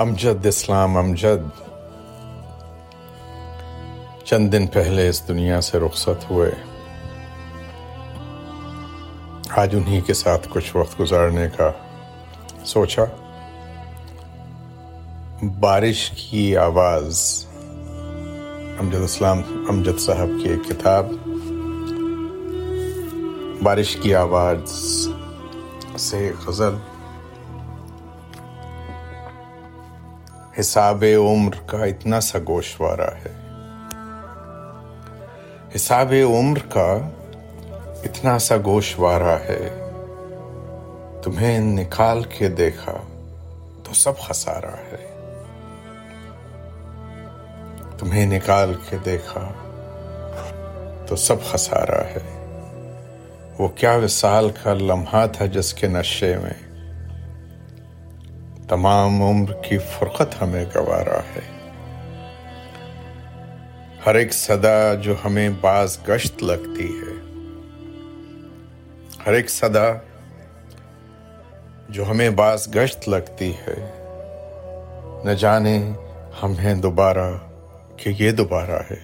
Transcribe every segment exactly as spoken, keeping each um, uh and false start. امجد اسلام امجد چند دن پہلے اس دنیا سے رخصت ہوئے. آج انہی کے ساتھ کچھ وقت گزارنے کا سوچا. بارش کی آواز امجد اسلام امجد صاحب کی ایک کتاب بارش کی آواز سے غزل. حساب عمر کا اتنا سا گوشوارہ ہے، حساب عمر کا اتنا سا گوشوارہ ہے، تمہیں نکال کے دیکھا تو سب خسارہ ہے، تمہیں نکال کے دیکھا تو سب خسارہ ہے. وہ کیا وصال کا لمحہ تھا جس کے نشے میں تمام عمر کی فرقت ہمیں گوارا ہے. ہر ایک صدا جو ہمیں باز گشت لگتی ہے، ہر ایک صدا جو ہمیں باز گشت لگتی ہے، نہ جانے ہمیں دوبارہ کہ یہ دوبارہ ہے.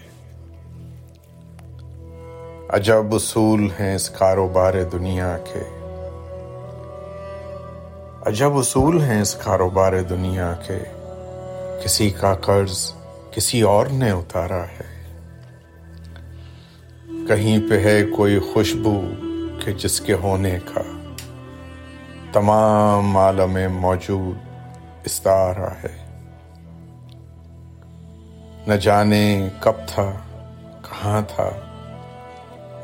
عجب اصول ہیں اس کاروبار دنیا کے، عجب اصول ہیں اس کاروبار دنیا کے، کسی کا قرض کسی اور نے اتارا ہے. کہیں پہ ہے کوئی خوشبو کہ جس کے ہونے کا تمام عالم موجود استعارہ ہے. نہ جانے کب تھا کہاں تھا،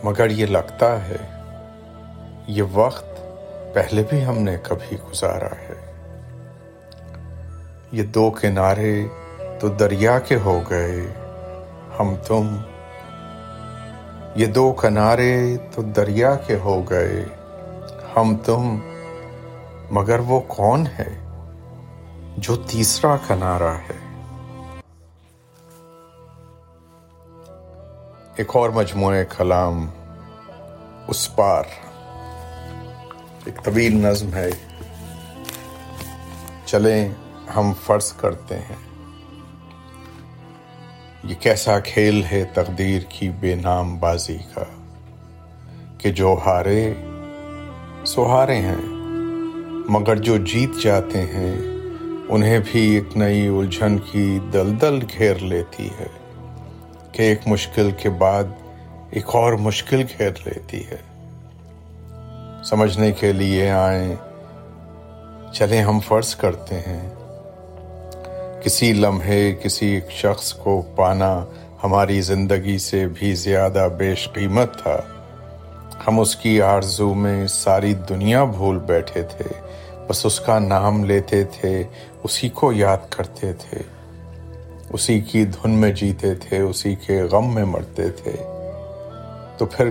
مگر یہ لگتا ہے یہ وقت پہلے بھی ہم نے کبھی گزارا ہے. یہ دو کنارے تو دریا کے ہو گئے ہم تم، یہ دو کنارے تو دریا کے ہو گئے ہم تم، مگر وہ کون ہے جو تیسرا کنارہ ہے. ایک اور مجموعہ کلام اس پار، ایک طویل نظم ہے. چلیں ہم فرض کرتے ہیں، یہ کیسا کھیل ہے تقدیر کی بے نام بازی کا، کہ جو ہارے سو ہارے ہیں، مگر جو جیت جاتے ہیں انہیں بھی ایک نئی الجھن کی دلدل گھیر لیتی ہے، کہ ایک مشکل کے بعد ایک اور مشکل گھیر لیتی ہے. سمجھنے کے لیے آئیں، چلیں ہم فرض کرتے ہیں. کسی لمحے کسی ایک شخص کو پانا ہماری زندگی سے بھی زیادہ بیش قیمت تھا. ہم اس کی آرزو میں ساری دنیا بھول بیٹھے تھے، بس اس کا نام لیتے تھے، اسی کو یاد کرتے تھے، اسی کی دھن میں جیتے تھے، اسی کے غم میں مرتے تھے. تو پھر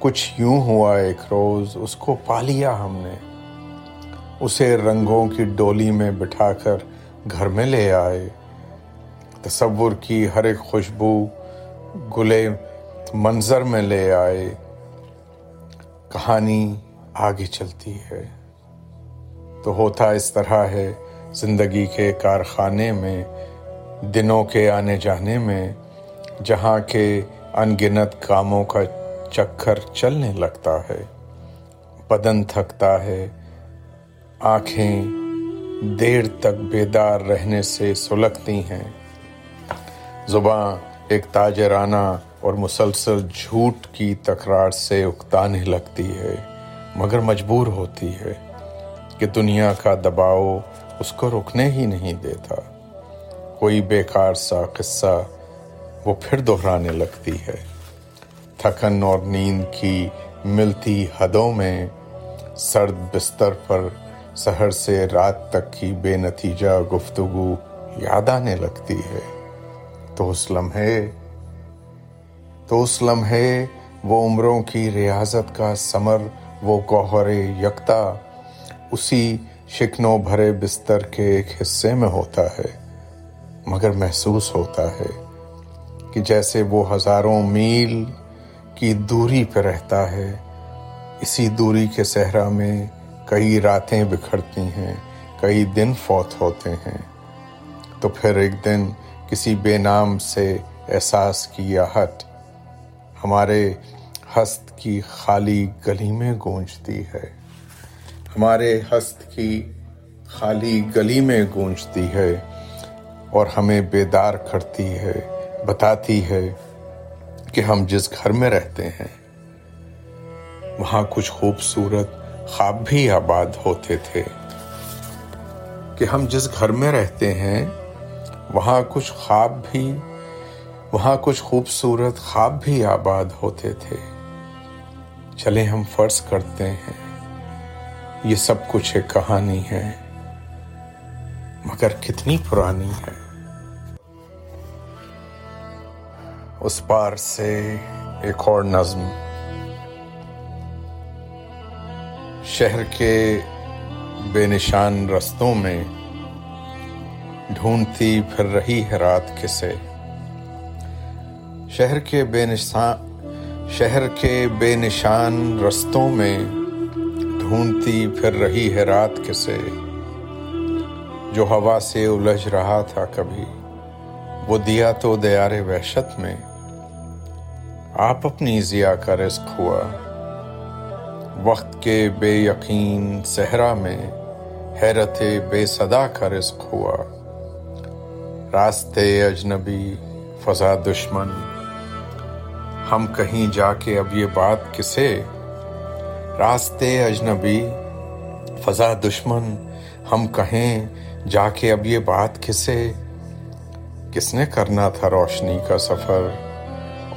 کچھ یوں ہوا ایک روز، اس کو پا لیا ہم نے، اسے رنگوں کی ڈولی میں بٹھا کر گھر میں لے آئے. تصور کی ہر ایک خوشبو گلے منظر میں لے آئے. کہانی آگے چلتی ہے تو ہوتا اس طرح ہے، زندگی کے کارخانے میں، دنوں کے آنے جانے میں، جہاں کے انگنت کاموں کا چکر چلنے لگتا ہے. بدن تھکتا ہے، آنکھیں دیر تک بیدار رہنے سے سلگتی ہیں، زبان ایک تاجرانہ اور مسلسل جھوٹ کی تکرار سے اکتانے لگتی ہے، مگر مجبور ہوتی ہے کہ دنیا کا دباؤ اس کو رکنے ہی نہیں دیتا. کوئی بیکار سا قصہ وہ پھر دہرانے لگتی ہے. تھکن اور نیند کی ملتی حدوں میں سرد بستر پر سحر سے رات تک کی بے نتیجہ گفتگو یاد آنے لگتی ہے. تو اس لمحے تو اس لمحے وہ عمروں کی ریاضت کا ثمر، وہ گوہر یکتا اسی شکنوں بھرے بستر کے ایک حصے میں ہوتا ہے، مگر محسوس ہوتا ہے کہ جیسے وہ ہزاروں میل کی دوری پہ رہتا ہے. اسی دوری کے صحرا میں کئی راتیں بکھرتی ہیں، کئی دن فوت ہوتے ہیں، تو پھر ایک دن کسی بے نام سے احساس کی آہٹ ہمارے ہست کی خالی گلی میں گونجتی ہے، ہمارے ہست کی خالی گلی میں گونجتی ہے اور ہمیں بیدار کرتی ہے، بتاتی ہے کہ ہم جس گھر میں رہتے ہیں وہاں کچھ خوبصورت خواب بھی آباد ہوتے تھے، کہ ہم جس گھر میں رہتے ہیں وہاں کچھ خواب بھی وہاں کچھ خوبصورت خواب بھی آباد ہوتے تھے۔ چلیں ہم فرض کرتے ہیں یہ سب کچھ ایک کہانی ہے، مگر کتنی پرانی ہے۔ اس پار سے ایک اور نظم۔ شہر کے بے نشان رستوں میں ڈھونڈتی پھر رہی ہے رات کسے، شہر کے بے نشان شہر کے بے نشان رستوں میں ڈھونڈتی پھر رہی ہے رات کسے، جو ہوا سے الجھ رہا تھا کبھی وہ دیا تو دیار وحشت میں، آپ اپنی ضیا کا رزق ہوا وقت کے بے یقین صحرا میں، حیرت بے صدا کا رزق ہوا، راستے اجنبی فضا دشمن، ہم کہیں جا کے اب یہ بات کسے، راستے اجنبی فضا دشمن، ہم کہیں جا کے اب یہ بات کسے، کس نے کرنا تھا روشنی کا سفر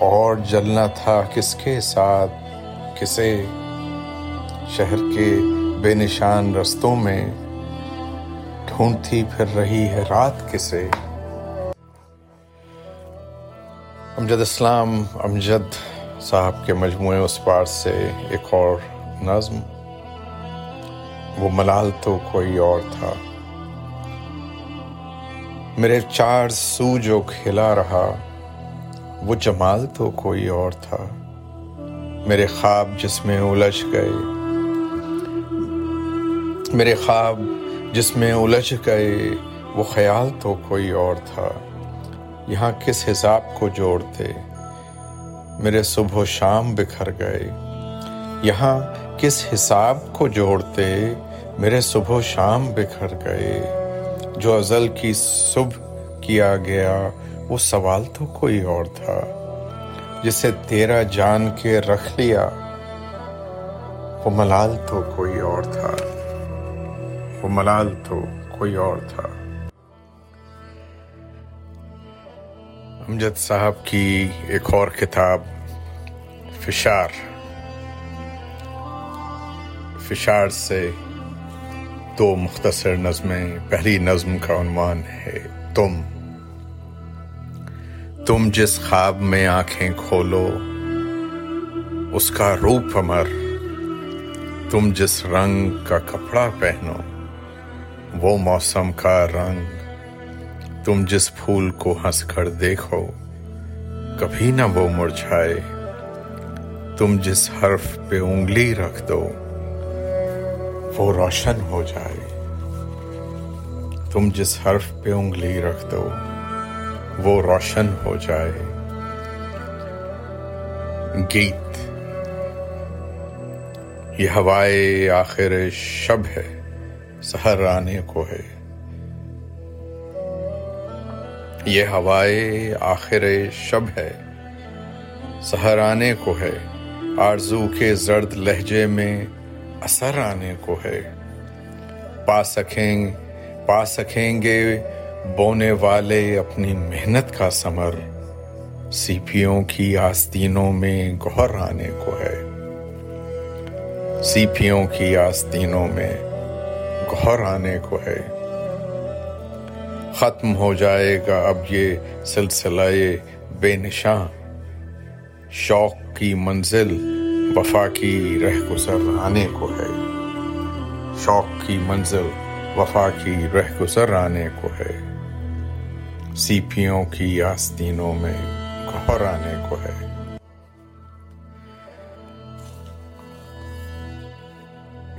اور جلنا تھا کس کے ساتھ کسے، شہر کے بے نشان رستوں میں ڈھونڈتی پھر رہی ہے رات کسے۔ امجد اسلام امجد صاحب کے مجموعے اس پار سے ایک اور نظم۔ وہ ملال تو کوئی اور تھا، میرے چار سو جو کھلا رہا، وہ جمال تو کوئی اور تھا، میرے خواب جس میں الجھ گئے میرے خواب جس میں الجھ گئے وہ خیال تو کوئی اور تھا، یہاں کس حساب کو جوڑتے، میرے صبح و شام بکھر گئے، یہاں کس حساب کو جوڑتے، میرے صبح و شام بکھر گئے، جو ازل کی صبح کیا گیا وہ سوال تو کوئی اور تھا، جسے تیرا جان کے رکھ لیا وہ ملال تو کوئی اور تھا، وہ ملال تو کوئی اور تھا۔ امجد صاحب کی ایک اور کتاب فشار۔ فشار سے دو مختصر نظمیں۔ پہلی نظم کا عنوان ہے تم۔ تم جس خواب میں آنکھیں کھولو اس کا روپ امر، تم جس رنگ کا کپڑا پہنو وہ موسم کا رنگ، تم جس پھول کو ہنس کر دیکھو کبھی نہ وہ مرجھائے، تم جس حرف پہ انگلی رکھ دو وہ روشن ہو جائے، تم جس حرف پہ انگلی رکھ دو وہ روشن ہو جائے۔ گیت۔ یہ ہوائے آخر شب ہے، سحر آنے کو ہے، یہ ہوائے آخر شب ہے، سحر آنے کو ہے، آرزو کے زرد لہجے میں اثر آنے کو ہے، پا سکیں پا سکیں گے بونے والے اپنی محنت کا ثمر، سیپیوں کی آستینوں میں گوہر آنے کو ہے، سیپیوں کی آستینوں میں گوہر آنے کو ہے۔ ختم ہو جائے گا اب یہ سلسلہ بے نشاں، شوق کی منزل وفا کی رہ گزر آنے کو ہے، شوق کی منزل وفا کی رہ گزر آنے کو ہے، سیپیوں کی آستینوں میں گھر آنے کو ہے۔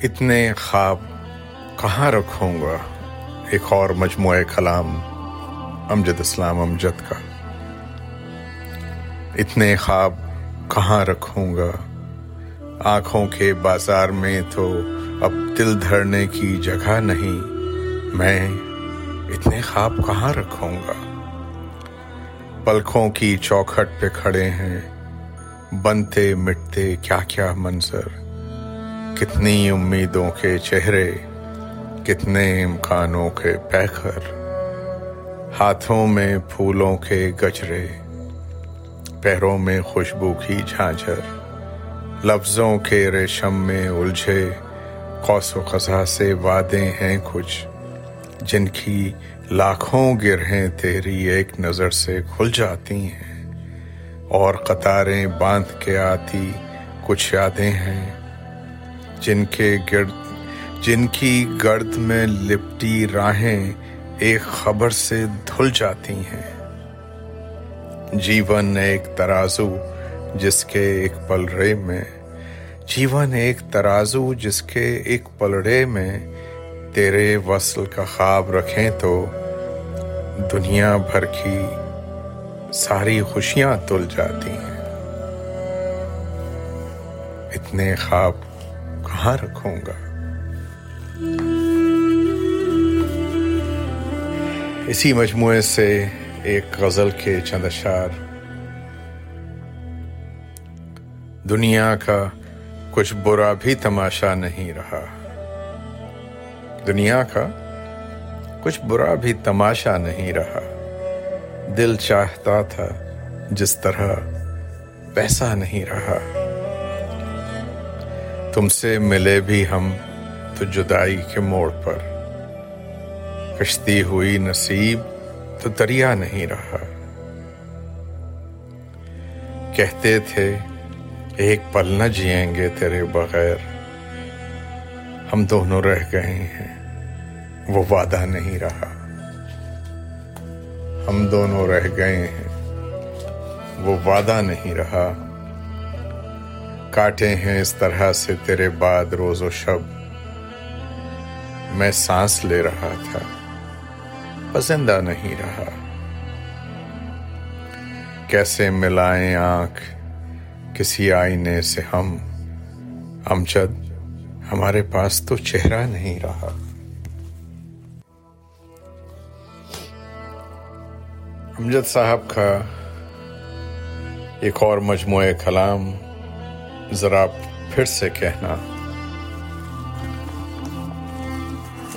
اتنے خواب کہاں رکھوں گا، ایک اور مجموعہ کلام۔ امجد اسلام امجد کا۔ اتنے خواب کہاں رکھوں گا، آنکھوں کے بازار میں تو اب دل دھڑنے کی جگہ نہیں، میں اتنے خواب کہاں رکھوں گا۔ پلکوں کی چوکھٹ پہ کھڑے ہیں، بنتے مٹتے کیا کیا منظر، کتنی امیدوں کے چہرے، کتنے امکانوں کے پیکر، ہاتھوں میں پھولوں کے گجرے، پیروں میں خوشبو کی جھانجھر، لفظوں کے ریشم میں الجھے قوس و قزح سے وعدے ہیں کچھ، جن کی لاکھوں گرہیں تیری ایک نظر سے کھل جاتی ہیں، اور قطاریں باندھ کے آتی کچھ یادیں ہیں، جن کے گرد جن کی گرد میں لپٹی راہیں ایک خبر سے دھل جاتی ہیں۔ جیون ایک ترازو جس کے ایک پلڑے میں جیون ایک ترازو جس کے ایک پلڑے میں تیرے وصل کا خواب رکھیں تو دنیا بھر کی ساری خوشیاں تل جاتی ہیں۔ اتنے خواب کہاں رکھوں گا۔ اسی مجموعے سے ایک غزل کے چند اشعار۔ دنیا کا کچھ برا بھی تماشا نہیں رہا، دنیا کا کچھ برا بھی تماشا نہیں رہا، دل چاہتا تھا جس طرح ویسا نہیں رہا، تم سے ملے بھی ہم تو جدائی کے موڑ پر، کشتی ہوئی نصیب تو دریا نہیں رہا، کہتے تھے ایک پل نہ جئیں گے تیرے بغیر، ہم دونوں رہ گئے ہیں وہ وعدہ نہیں رہا، ہم دونوں رہ گئے ہیں وہ وعدہ نہیں رہا، کاٹے ہیں اس طرح سے تیرے بعد روز و شب، میں سانس لے رہا تھا پسندہ نہیں رہا، کیسے ملائیں آنکھ کسی آئینے سے ہم، امجد ہمارے پاس تو چہرہ نہیں رہا۔ امجد صاحب کا ایک اور مجموعہ کلام ذرا پھر سے کہنا،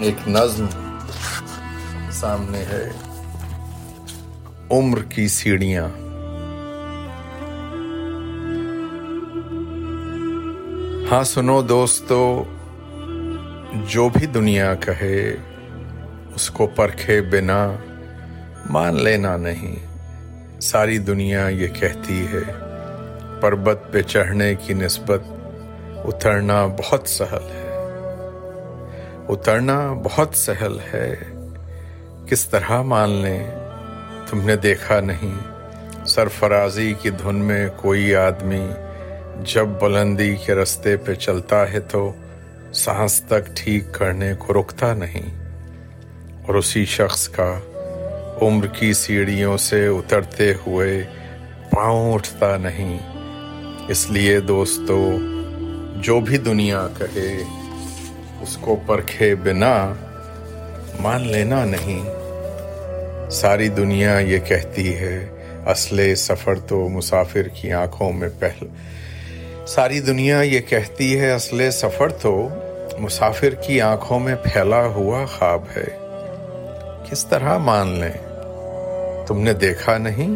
ایک نظم سامنے ہے۔ عمر کی سیڑھیاں، ہاں سنو دوستو جو بھی دنیا کہے، اس کو پرکھے بنا مان لینا نہیں، ساری دنیا یہ کہتی ہے پربت پہ چڑھنے کی نسبت اترنا بہت سہل ہے، اترنا بہت سہل ہے، کس طرح مان لیں، تم نے دیکھا نہیں سرفرازی کی دھن میں کوئی آدمی جب بلندی کے رستے پہ چلتا ہے تو سانس تک ٹھیک کرنے کو رکتا نہیں، اور اسی شخص کا عمر کی سیڑھیوں سے اترتے ہوئے پاؤں اٹھتا نہیں۔ اس لیے دوستو جو بھی دنیا کہے، اس کو پرکھے بنا مان لینا نہیں، ساری دنیا یہ کہتی ہے اصل سفر تو مسافر کی آنکھوں میں پہل ساری دنیا یہ کہتی ہے اصل سفر تو مسافر کی آنکھوں میں پھیلا ہوا خواب ہے، کس طرح مان لیں، تم نے دیکھا نہیں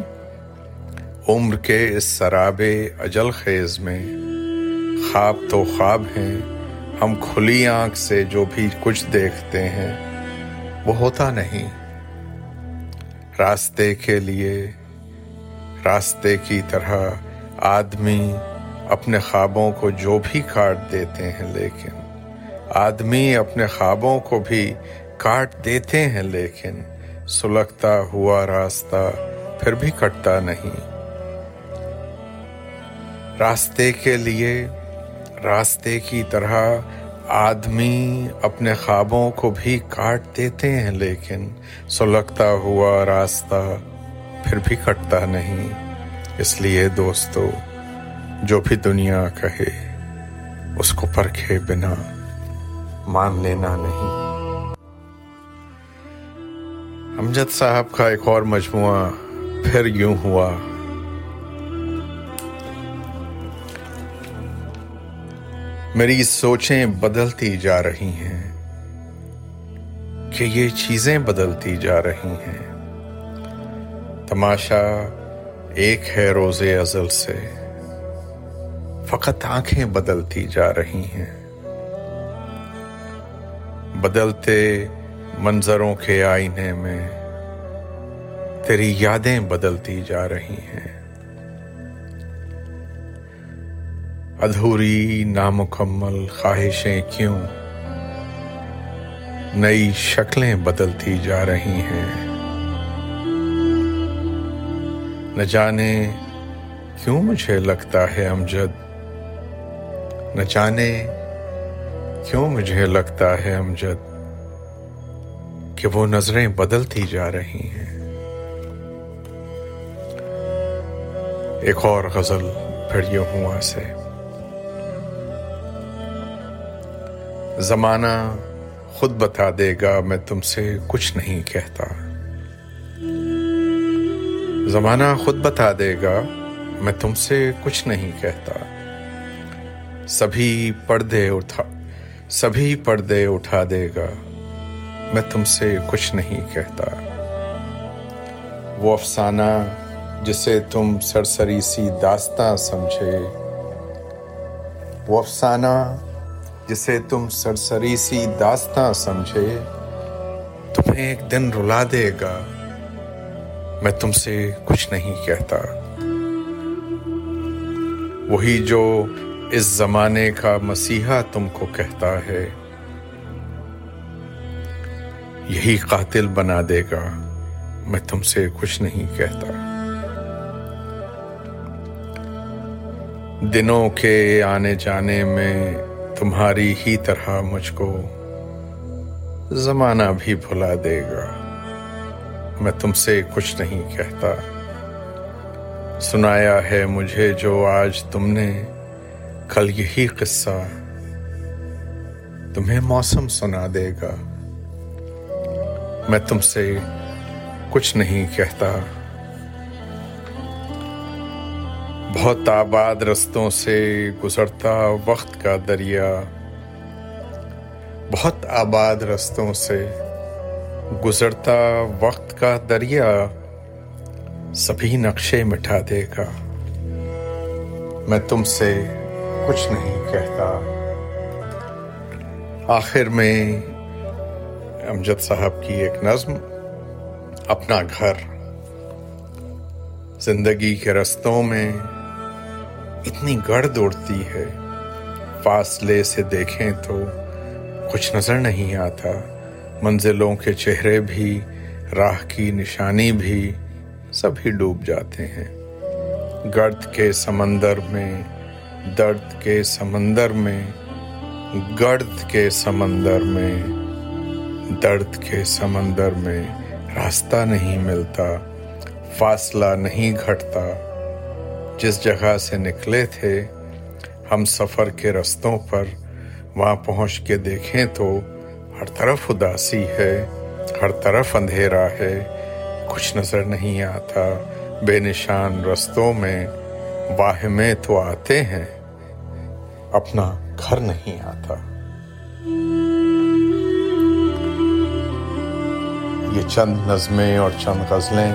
عمر کے اس سراب اجل خیز میں، خواب تو خواب ہیں، ہم کھلی آنکھ سے جو بھی کچھ دیکھتے ہیں وہ ہوتا نہیں، راستے کے لیے راستے کی طرح آدمی اپنے خوابوں کو جو بھی کاٹ دیتے ہیں لیکن آدمی اپنے خوابوں کو بھی کاٹ دیتے ہیں لیکن سلگتا ہوا راستہ پھر بھی کٹتا نہیں، راستے کے لیے راستے کی طرح آدمی اپنے خوابوں کو بھی کاٹ دیتے ہیں، لیکن سلگتا ہوا راستہ پھر بھی کٹتا نہیں۔ اس لیے دوستو، جو بھی دنیا کہے اس کو پرکھے بنا مان لینا نہیں۔ امجد صاحب کا ایک اور مجموعہ پھر یوں ہوا۔ میری سوچیں بدلتی جا رہی ہیں کہ یہ چیزیں بدلتی جا رہی ہیں۔ تماشا ایک ہے روز ازل سے، فقط آنکھیں بدلتی جا رہی ہیں۔ بدلتے منظروں کے آئینے میں تیری یادیں بدلتی جا رہی ہیں۔ ادھوری نامکمل خواہشیں کیوں نئی شکلیں بدلتی جا رہی ہیں۔ نہ جانے کیوں مجھے لگتا ہے امجد، نہ جانے کیوں مجھے لگتا ہے امجد کہ وہ نظریں بدلتی جا رہی ہیں۔ ایک اور غزل پھر یوں ہوا سے۔ زمانہ خود بتا دے گا، میں تم سے کچھ نہیں کہتا۔ زمانہ خود بتا دے گا، میں تم سے کچھ نہیں کہتا۔ سبھی پردے اٹھا سبھی پردے اٹھا دے گا، میں تم سے کچھ نہیں کہتا۔ وہ افسانہ جسے تم سرسری سی داستاں سمجھے، وہ افسانہ جسے تم سرسری سی داستاں سمجھے، تمہیں ایک دن رلا دے گا، میں تم سے کچھ نہیں کہتا۔ وہی جو اس زمانے کا مسیحا تم کو کہتا ہے، یہی قاتل بنا دے گا، میں تم سے کچھ نہیں کہتا۔ دنوں کے آنے جانے میں تمہاری ہی طرح مجھ کو زمانہ بھی بھلا دے گا، میں تم سے کچھ نہیں کہتا۔ سنایا ہے مجھے جو آج تم نے، کل یہی قصہ تمہیں موسم سنا دے گا، میں تم سے کچھ نہیں کہتا۔ بہت آباد رستوں سے گزرتا وقت کا دریا، بہت آباد رستوں سے گزرتا وقت کا دریا، سبھی نقشے مٹا دے گا، میں تم سے کچھ نہیں کہتا۔ آخر میں امجد صاحب کی ایک نظم، اپنا گھر۔ زندگی کے رستوں میں اتنی گرد اڑتی ہے، فاصلے سے دیکھیں تو کچھ نظر نہیں آتا۔ منزلوں کے چہرے بھی، راہ کی نشانی بھی، سبھی ڈوب جاتے ہیں۔ گرد کے سمندر میں، درد کے سمندر میں، گرد کے سمندر میں، درد کے سمندر میں راستہ نہیں ملتا، فاصلہ نہیں گھٹتا۔ جس جگہ سے نکلے تھے ہم سفر کے رستوں پر، وہاں پہنچ کے دیکھیں تو ہر طرف اداسی ہے، ہر طرف اندھیرا ہے، کچھ نظر نہیں آتا۔ بے نشان رستوں میں واہمیں تو آتے ہیں، اپنا گھر نہیں آتا۔ یہ چند نظمیں اور چند غزلیں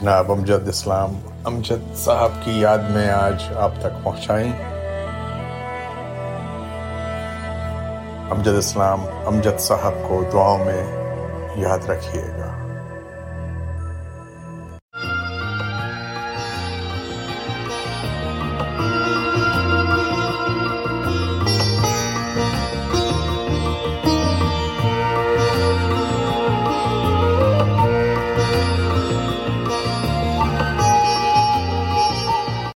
جناب امجد اسلام امجد صاحب کی یاد میں آج آپ تک پہنچائیں۔ امجد اسلام امجد صاحب کو دعاؤں میں یاد رکھیے گا۔